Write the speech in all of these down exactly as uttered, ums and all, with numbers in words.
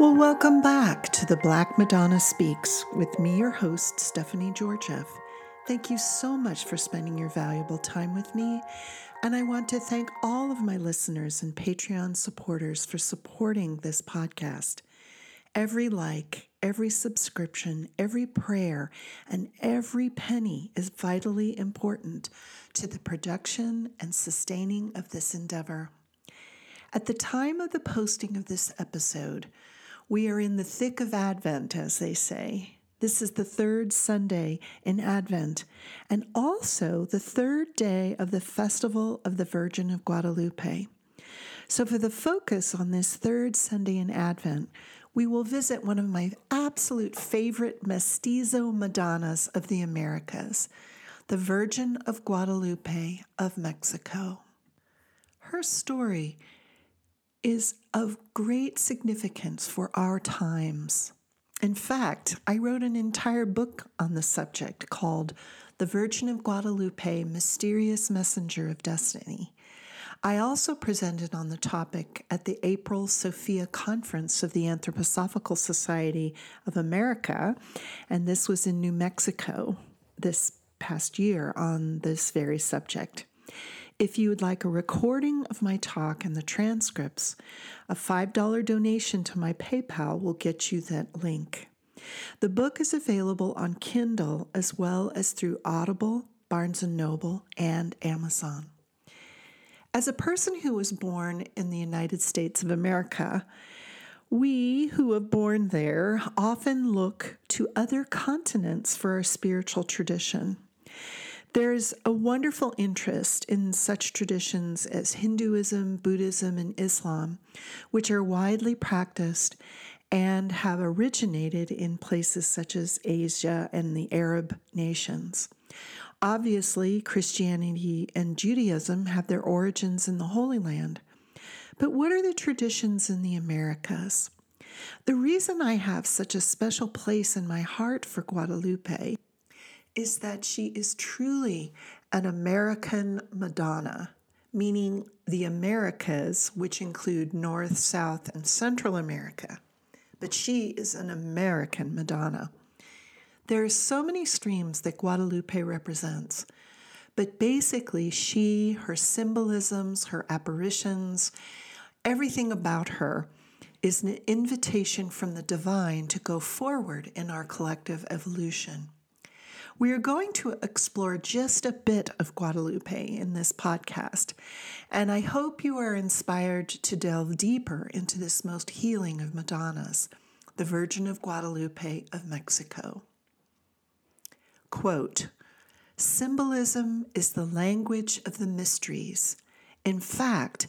Well, welcome back to The Black Madonna Speaks with me, your host, Stephanie Georgieff. Thank you so much for spending your valuable time with me, and I want to thank all of my listeners and Patreon supporters for supporting this podcast. Every like, every subscription, every prayer, and every penny is vitally important to the production and sustaining of this endeavor. At the time of the posting of this episode, we are in the thick of Advent, as they say. This is the third Sunday in Advent, and also the third day of the Festival of the Virgin of Guadalupe. So for the focus on this third Sunday in Advent, we will visit one of my absolute favorite mestizo Madonnas of the Americas, the Virgin of Guadalupe of Mexico. Her story is of great significance for our times. In fact, I wrote an entire book on the subject called The Virgin of Guadalupe, Mysterious Messenger of Destiny. I also presented on the topic at the April Sophia Conference of the Anthroposophical Society of America, and this was in New Mexico this past year on this very subject. If you would like a recording of my talk and the transcripts, a five dollars donation to my PayPal will get you that link. The book is available on Kindle as well as through Audible, Barnes and Noble, and Amazon. As a person who was born in the United States of America, we who have born there often look to other continents for our spiritual tradition. There's a wonderful interest in such traditions as Hinduism, Buddhism, and Islam, which are widely practiced and have originated in places such as Asia and the Arab nations. Obviously, Christianity and Judaism have their origins in the Holy Land. But what are the traditions in the Americas? The reason I have such a special place in my heart for Guadalupe is that she is truly an American Madonna, meaning the Americas, which include North, South, and Central America. But she is an American Madonna. There are so many streams that Guadalupe represents, but basically she, her symbolisms, her apparitions, everything about her is an invitation from the divine to go forward in our collective evolution. We are going to explore just a bit of Guadalupe in this podcast, and I hope you are inspired to delve deeper into this most healing of Madonnas, the Virgin of Guadalupe of Mexico. Quote, "Symbolism is the language of the mysteries. In fact,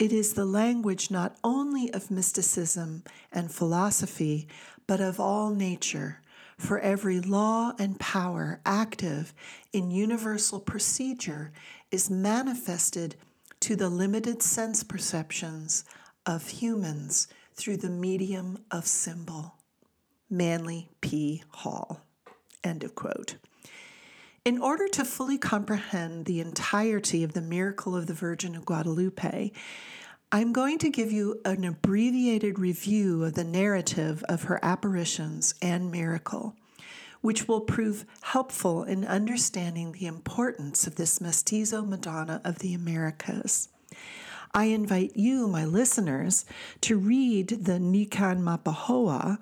it is the language not only of mysticism and philosophy, but of all nature, for every law and power active in universal procedure is manifested to the limited sense perceptions of humans through the medium of symbol." Manly P. Hall. End of quote. In order to fully comprehend the entirety of the miracle of the Virgin of Guadalupe, I'm going to give you an abbreviated review of the narrative of her apparitions and miracle, which will prove helpful in understanding the importance of this mestizo Madonna of the Americas. I invite you, my listeners, to read the Nican Mopohua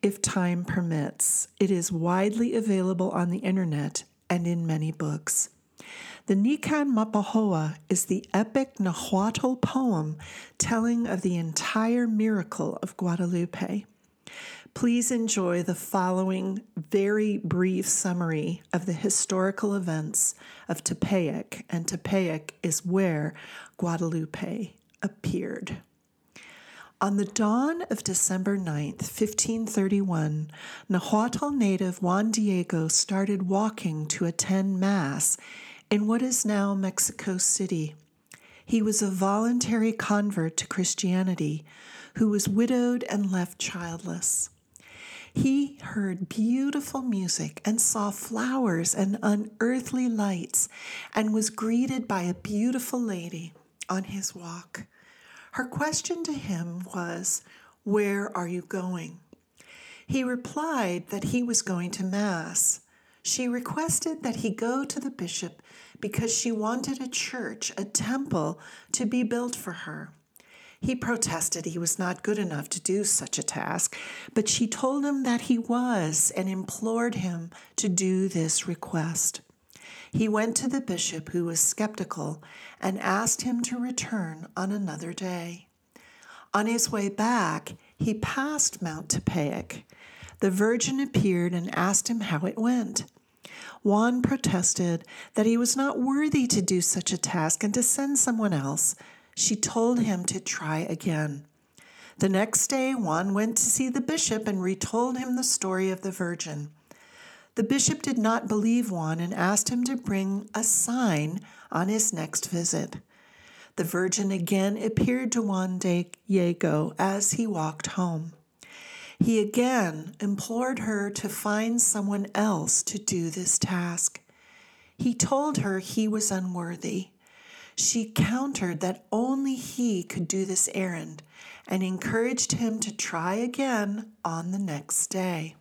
if time permits. It is widely available on the internet and in many books. The Nican Mopohua is the epic Nahuatl poem telling of the entire miracle of Guadalupe. Please enjoy the following very brief summary of the historical events of Tepeyac, and Tepeyac is where Guadalupe appeared. On the dawn of December ninth, fifteen thirty-one, Nahuatl native Juan Diego started walking to attend Mass in what is now Mexico City. He was a voluntary convert to Christianity who was widowed and left childless. He heard beautiful music and saw flowers and unearthly lights and was greeted by a beautiful lady on his walk. Her question to him was, Where are you going? He replied that he was going to Mass. She requested that he go to the bishop because she wanted a church, a temple, to be built for her. He protested he was not good enough to do such a task, but she told him that he was and implored him to do this request. He went to the bishop, who was skeptical, and asked him to return on another day. On his way back, he passed Mount Tepeyac. The Virgin appeared and asked him how it went. Juan protested that he was not worthy to do such a task and to send someone else. She told him to try again. The next day, Juan went to see the bishop and retold him the story of the Virgin. The bishop did not believe Juan and asked him to bring a sign on his next visit. The Virgin again appeared to Juan Diego as he walked home. He again implored her to find someone else to do this task. He told her he was unworthy. She countered that only he could do this errand and encouraged him to try again on the next day.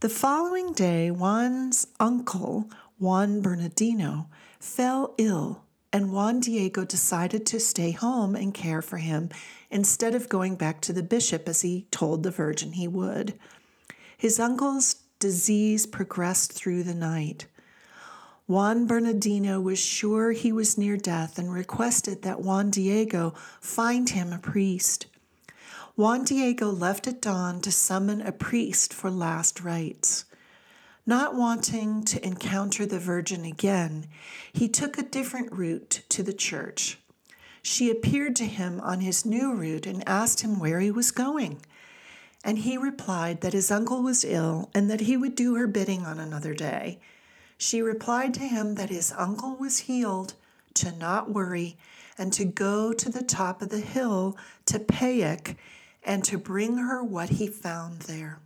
The following day, Juan's uncle, Juan Bernardino, fell ill, and Juan Diego decided to stay home and care for him instead of going back to the bishop as he told the Virgin he would. His uncle's disease progressed through the night. Juan Bernardino was sure he was near death and requested that Juan Diego find him a priest. Juan Diego left at dawn to summon a priest for last rites. Not wanting to encounter the Virgin again, he took a different route to the church. She appeared to him on his new route and asked him where he was going, and he replied that his uncle was ill and that he would do her bidding on another day. She replied to him that his uncle was healed, to not worry, and to go to the top of the hill to Tepeyac and to bring her what he found there.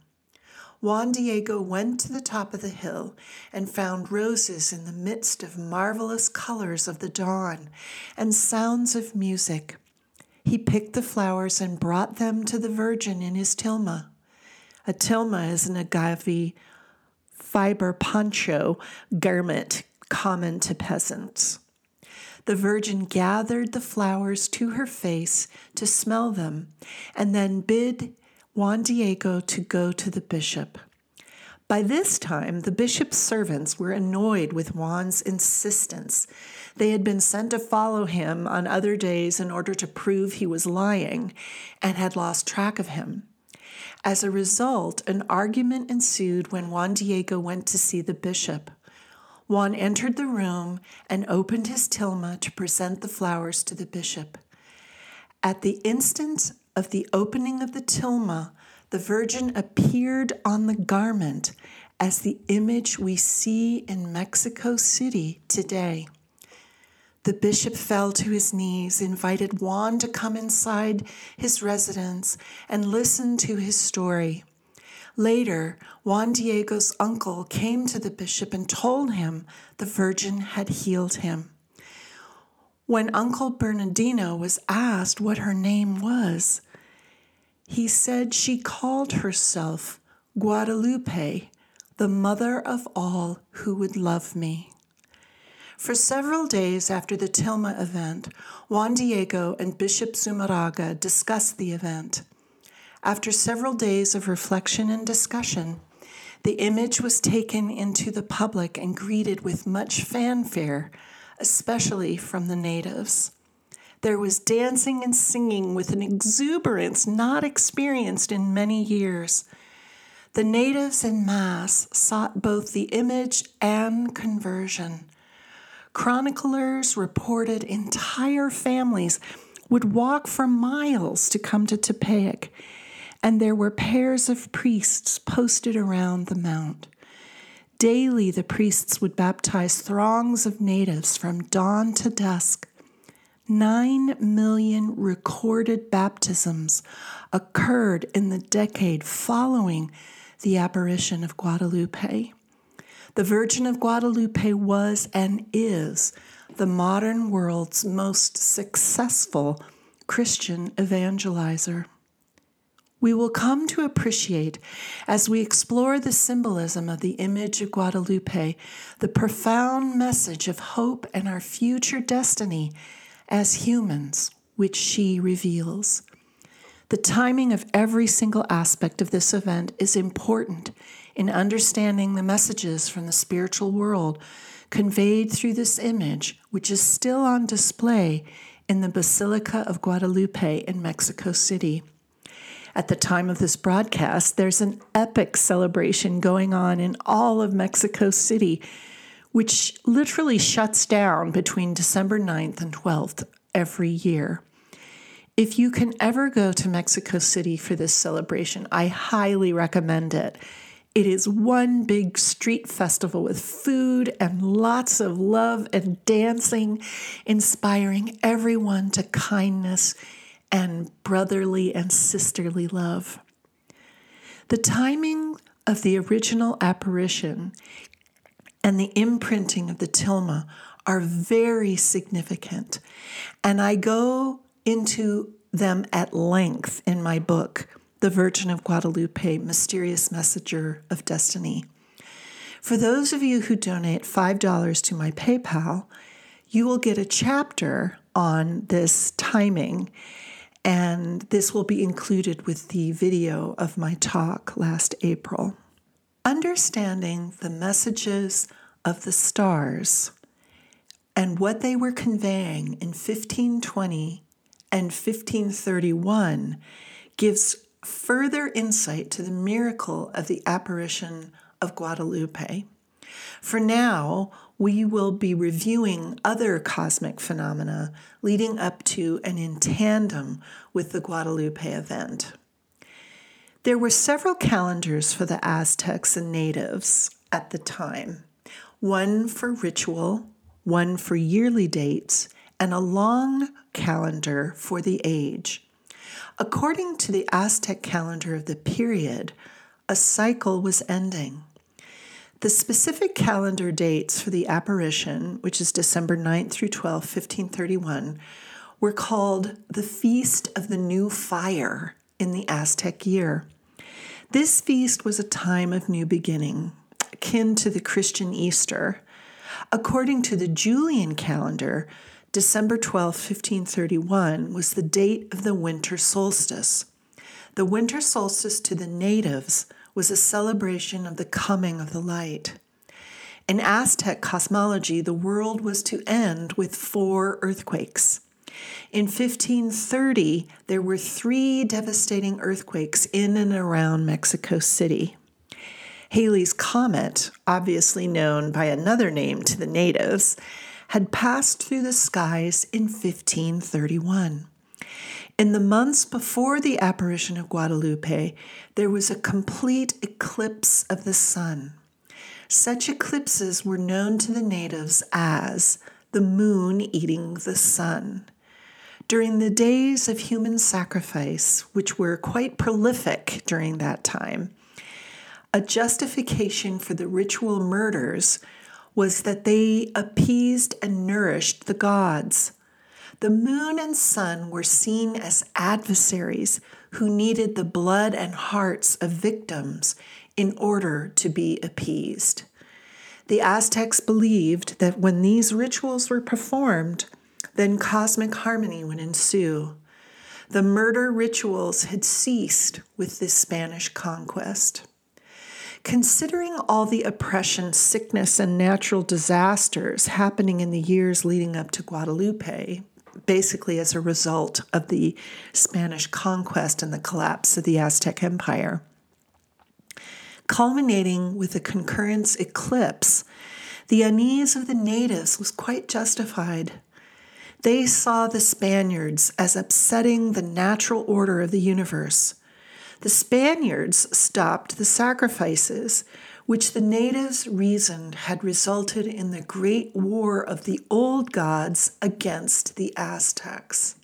Juan Diego went to the top of the hill and found roses in the midst of marvelous colors of the dawn and sounds of music. He picked the flowers and brought them to the Virgin in his tilma. A tilma is an agave fiber poncho garment common to peasants. The Virgin gathered the flowers to her face to smell them and then bid Juan Diego to go to the bishop. By this time, the bishop's servants were annoyed with Juan's insistence. They had been sent to follow him on other days in order to prove he was lying and had lost track of him. As a result, an argument ensued when Juan Diego went to see the bishop. Juan entered the room and opened his tilma to present the flowers to the bishop. At the instant of the opening of the tilma, the Virgin appeared on the garment as the image we see in Mexico City today. The bishop fell to his knees, invited Juan to come inside his residence, and listen to his story. Later, Juan Diego's uncle came to the bishop and told him the Virgin had healed him. When Uncle Bernardino was asked what her name was, he said she called herself Guadalupe, the mother of all who would love me. For several days after the tilma event, Juan Diego and Bishop Zumarraga discussed the event. After several days of reflection and discussion, the image was taken into the public and greeted with much fanfare, especially from the natives. There was dancing and singing with an exuberance not experienced in many years. The natives en masse sought both the image and conversion. Chroniclers reported entire families would walk for miles to come to Tepeyac, and there were pairs of priests posted around the mount. Daily, the priests would baptize throngs of natives from dawn to dusk. Nine million recorded baptisms occurred in the decade following the apparition of Guadalupe. The Virgin of Guadalupe was and is the modern world's most successful Christian evangelizer. we will come to appreciate as we explore the symbolism of the image of Guadalupe, the profound message of hope and our future destiny as humans, which she reveals. The timing of every single aspect of this event is important in understanding the messages from the spiritual world conveyed through this image, which is still on display in the Basilica of Guadalupe in Mexico City. At the time of this broadcast, there's an epic celebration going on in all of Mexico City, which literally shuts down between December ninth and twelfth every year. If you can ever go to Mexico City for this celebration, I highly recommend it. It is one big street festival with food and lots of love and dancing, inspiring everyone to kindness and brotherly and sisterly love. The timing of the original apparition and the imprinting of the tilma are very significant, and I go into them at length in my book, The Virgin of Guadalupe, Mysterious Messenger of Destiny. For those of you who donate five dollars to my PayPal, you will get a chapter on this timing, and this will be included with the video of my talk last April. Understanding the messages of the stars and what they were conveying in fifteen twenty and fifteen thirty-one gives further insight to the miracle of the apparition of Guadalupe. For now, we will be reviewing other cosmic phenomena leading up to and in tandem with the Guadalupe event. There were several calendars for the Aztecs and natives at the time, one for ritual, one for yearly dates, and a long calendar for the age. According to the Aztec calendar of the period, a cycle was ending. The specific calendar dates for the apparition, which is December ninth through twelfth, fifteen thirty-one, were called the Feast of the New Fire in the Aztec year. This feast was a time of new beginning, akin to the Christian Easter. According to the Julian calendar, December twelfth, fifteen thirty-one, was the date of the winter solstice. The winter solstice to the natives was a celebration of the coming of the light. In Aztec cosmology, the world was to end with four earthquakes. In fifteen thirty, there were three devastating earthquakes in and around Mexico City. Halley's Comet, obviously known by another name to the natives, had passed through the skies in fifteen thirty-one. In the months before the apparition of Guadalupe, there was a complete eclipse of the sun. Such eclipses were known to the natives as the moon eating the sun. During the days of human sacrifice, which were quite prolific during that time, a justification for the ritual murders was that they appeased and nourished the gods. The moon and sun were seen as adversaries who needed the blood and hearts of victims in order to be appeased. The Aztecs believed that when these rituals were performed, then cosmic harmony would ensue. The murder rituals had ceased with the Spanish conquest. Considering all the oppression, sickness, and natural disasters happening in the years leading up to Guadalupe, basically as a result of the Spanish conquest and the collapse of the Aztec Empire, culminating with a concurrent eclipse, the unease of the natives was quite justified. They saw the Spaniards as upsetting the natural order of the universe. The Spaniards stopped the sacrifices, which the natives reasoned had resulted in the great war of the old gods against the Aztecs.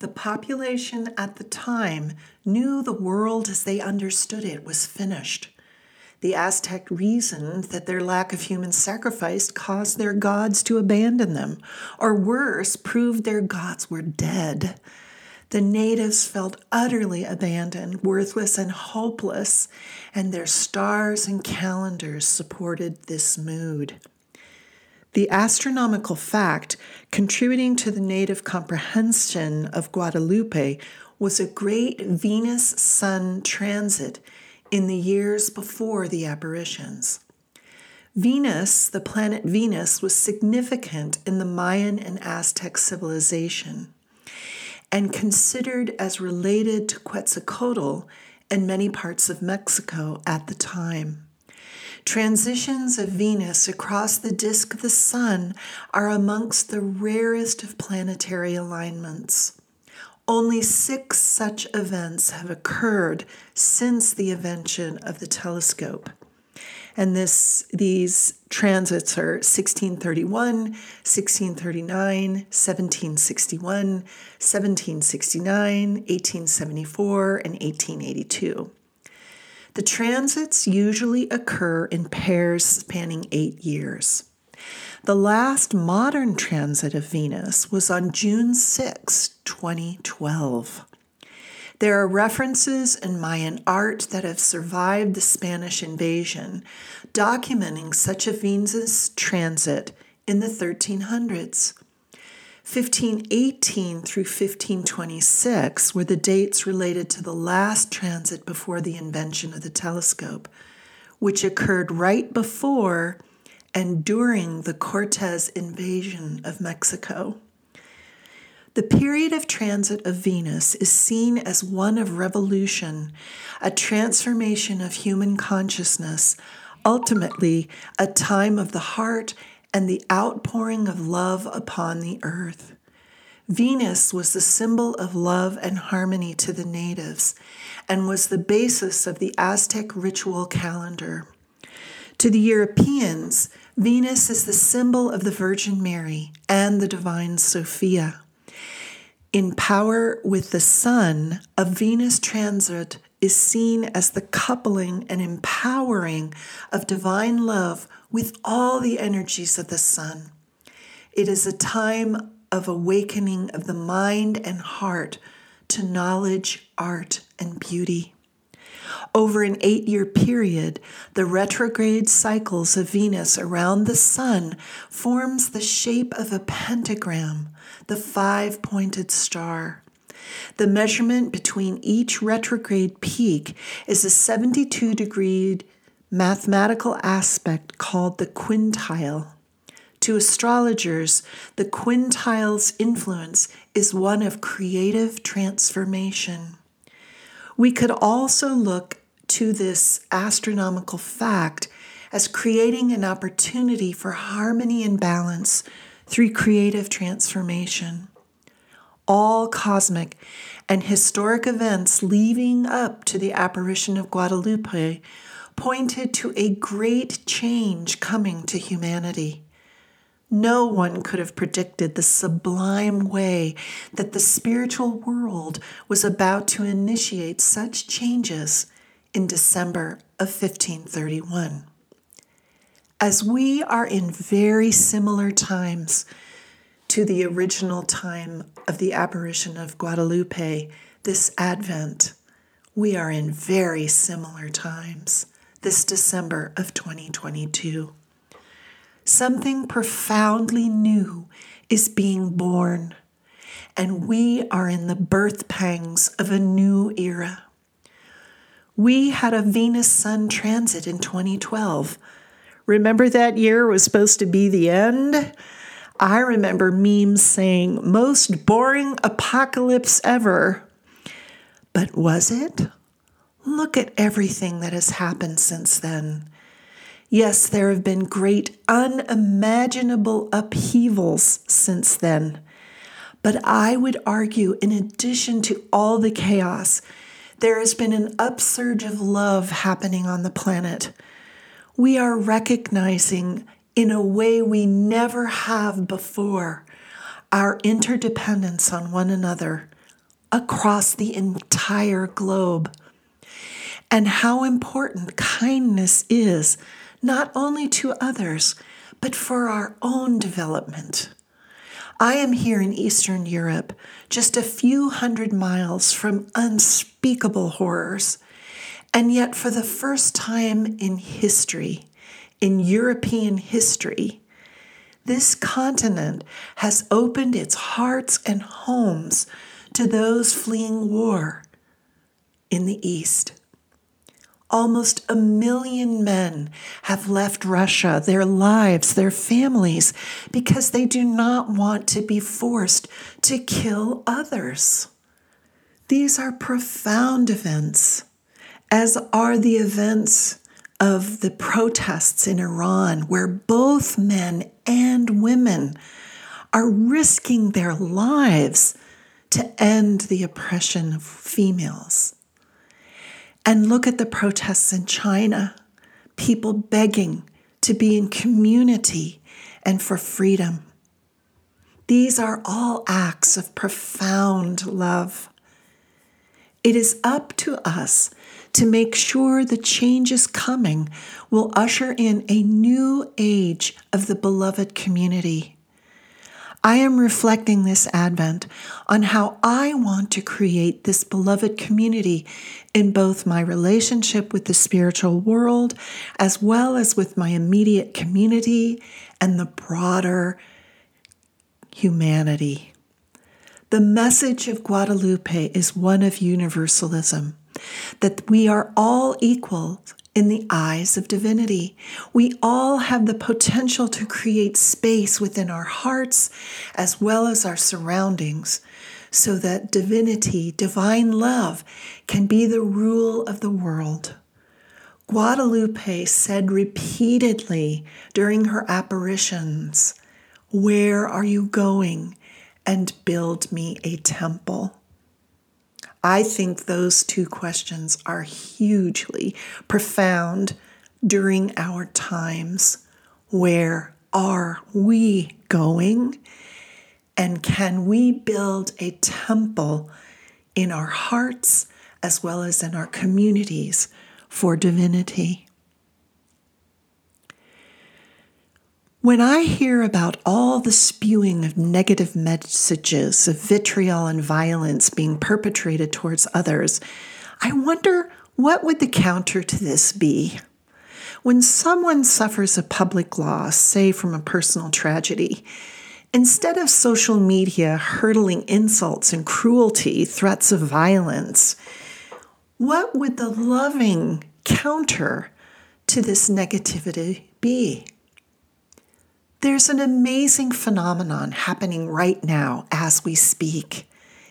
The population at the time knew the world as they understood it was finished. The Aztec reasoned that their lack of human sacrifice caused their gods to abandon them, or worse, proved their gods were dead. The natives felt utterly abandoned, worthless, and hopeless, and their stars and calendars supported this mood. The astronomical fact contributing to the native comprehension of Guadalupe was a great Venus-Sun transit in the years before the apparitions. Venus, the planet Venus, was significant in the Mayan and Aztec civilization and considered as related to Quetzalcoatl in many parts of Mexico at the time. Transitions of Venus across the disk of the Sun are amongst the rarest of planetary alignments. Only six such events have occurred since the invention of the telescope. And this, these transits are sixteen thirty-one, sixteen thirty-nine, seventeen sixty-one, seventeen sixty-nine, eighteen seventy-four, and eighteen eighty-two. The transits usually occur in pairs spanning eight years. The last modern transit of Venus was on June sixth, twenty twelve. There are references in Mayan art that have survived the Spanish invasion, documenting such a Venus transit in the thirteen hundreds. fifteen eighteen through fifteen twenty-six were the dates related to the last transit before the invention of the telescope, which occurred right before and during the Cortez invasion of Mexico. The period of transit of Venus is seen as one of revolution, a transformation of human consciousness, ultimately a time of the heart and the outpouring of love upon the earth. Venus was the symbol of love and harmony to the natives and was the basis of the Aztec ritual calendar. To the Europeans, Venus is the symbol of the Virgin Mary and the Divine Sophia. In power with the Sun, a Venus transit is seen as the coupling and empowering of divine love with all the energies of the Sun. It is a time of awakening of the mind and heart to knowledge, art, and beauty. Over an eight-year period, the retrograde cycles of Venus around the Sun forms the shape of a pentagram, the five-pointed star. The measurement between each retrograde peak is a seventy-two degree mathematical aspect called the quintile. To astrologers, the quintile's influence is one of creative transformation. We could also look to this astronomical fact as creating an opportunity for harmony and balance through creative transformation. All cosmic and historic events leading up to the apparition of Guadalupe pointed to a great change coming to humanity. No one could have predicted the sublime way that the spiritual world was about to initiate such changes in December of fifteen thirty-one. As we are in very similar times to the original time of the apparition of Guadalupe this Advent, we are in very similar times this December of twenty twenty-two. Something profoundly new is being born, and we are in the birth pangs of a new era. We had a Venus-Sun transit in twenty twelve. Remember that year was supposed to be the end? I remember memes saying, most boring apocalypse ever. But was it? Look at everything that has happened since then. Yes, there have been great unimaginable upheavals since then. But I would argue, in addition to all the chaos, there has been an upsurge of love happening on the planet. We are recognizing, in a way we never have before, our interdependence on one another across the entire globe, and how important kindness is, not only to others, but for our own development. I am here in Eastern Europe, just a few hundred miles from unspeakable horrors. And yet, for the first time in history, in European history, this continent has opened its hearts and homes to those fleeing war in the East. Almost a million men have left Russia, their lives, their families, because they do not want to be forced to kill others. These are profound events, as are the events of the protests in Iran, where both men and women are risking their lives to end the oppression of females. And look at the protests in China, people begging to be in community and for freedom. These are all acts of profound love. It is up to us to make sure the changes coming will usher in a new age of the beloved community. I am reflecting this Advent on how I want to create this beloved community in both my relationship with the spiritual world, as well as with my immediate community and the broader humanity. The message of Guadalupe is one of universalism, that we are all equal in the eyes of divinity. We all have the potential to create space within our hearts as well as our surroundings so that divinity, divine love, can be the rule of the world. Guadalupe said repeatedly during her apparitions, "Where are you going? And build me a temple." I think those two questions are hugely profound during our times. Where are we going? And can we build a temple in our hearts as well as in our communities for divinity? When I hear about all the spewing of negative messages of vitriol and violence being perpetrated towards others, I wonder, what would the counter to this be? When someone suffers a public loss, say from a personal tragedy, instead of social media hurtling insults and cruelty, threats of violence, what would the loving counter to this negativity be? There's an amazing phenomenon happening right now as we speak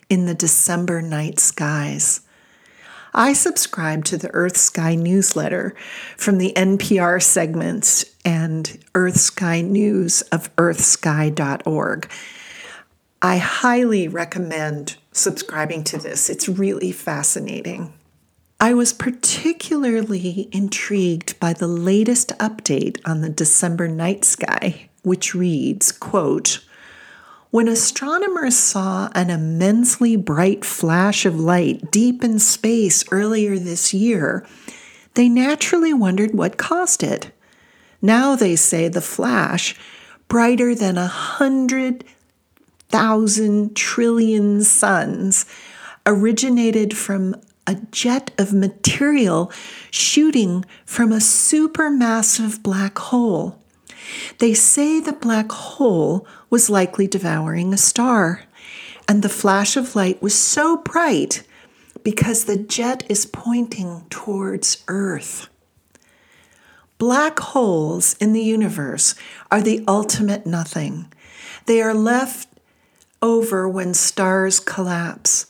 in the December night skies. I subscribe to the Earth Sky newsletter from the N P R segments and Earth Sky News of Earth Sky dot org. I highly recommend subscribing to this. It's really fascinating. I was particularly intrigued by the latest update on the December night sky, which reads, quote, "When astronomers saw an immensely bright flash of light deep in space earlier this year, they naturally wondered what caused it. Now they say the flash, brighter than a hundred thousand trillion suns, originated from a jet of material shooting from a supermassive black hole. They say the black hole was likely devouring a star, and the flash of light was so bright because the jet is pointing towards Earth." Black holes in the universe are the ultimate nothing. They are left over when stars collapse,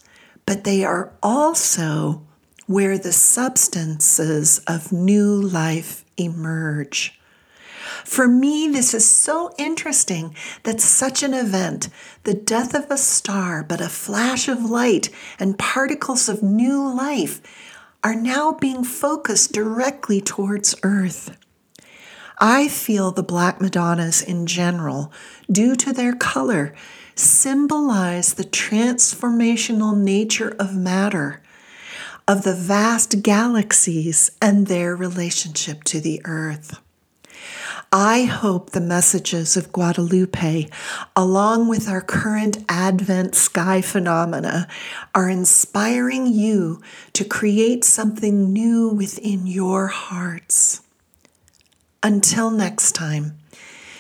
but they are also where the substances of new life emerge. For me, this is so interesting that such an event, the death of a star, but a flash of light and particles of new life, are now being focused directly towards Earth. I feel the Black Madonnas in general, due to their color, symbolize the transformational nature of matter, of the vast galaxies and their relationship to the Earth. I hope the messages of Guadalupe, along with our current Advent sky phenomena, are inspiring you to create something new within your hearts. Until next time,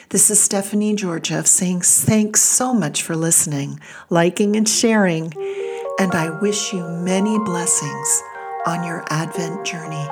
this is Stephanie Georgieff saying thanks so much for listening, liking, and sharing, and I wish you many blessings on your Advent journey.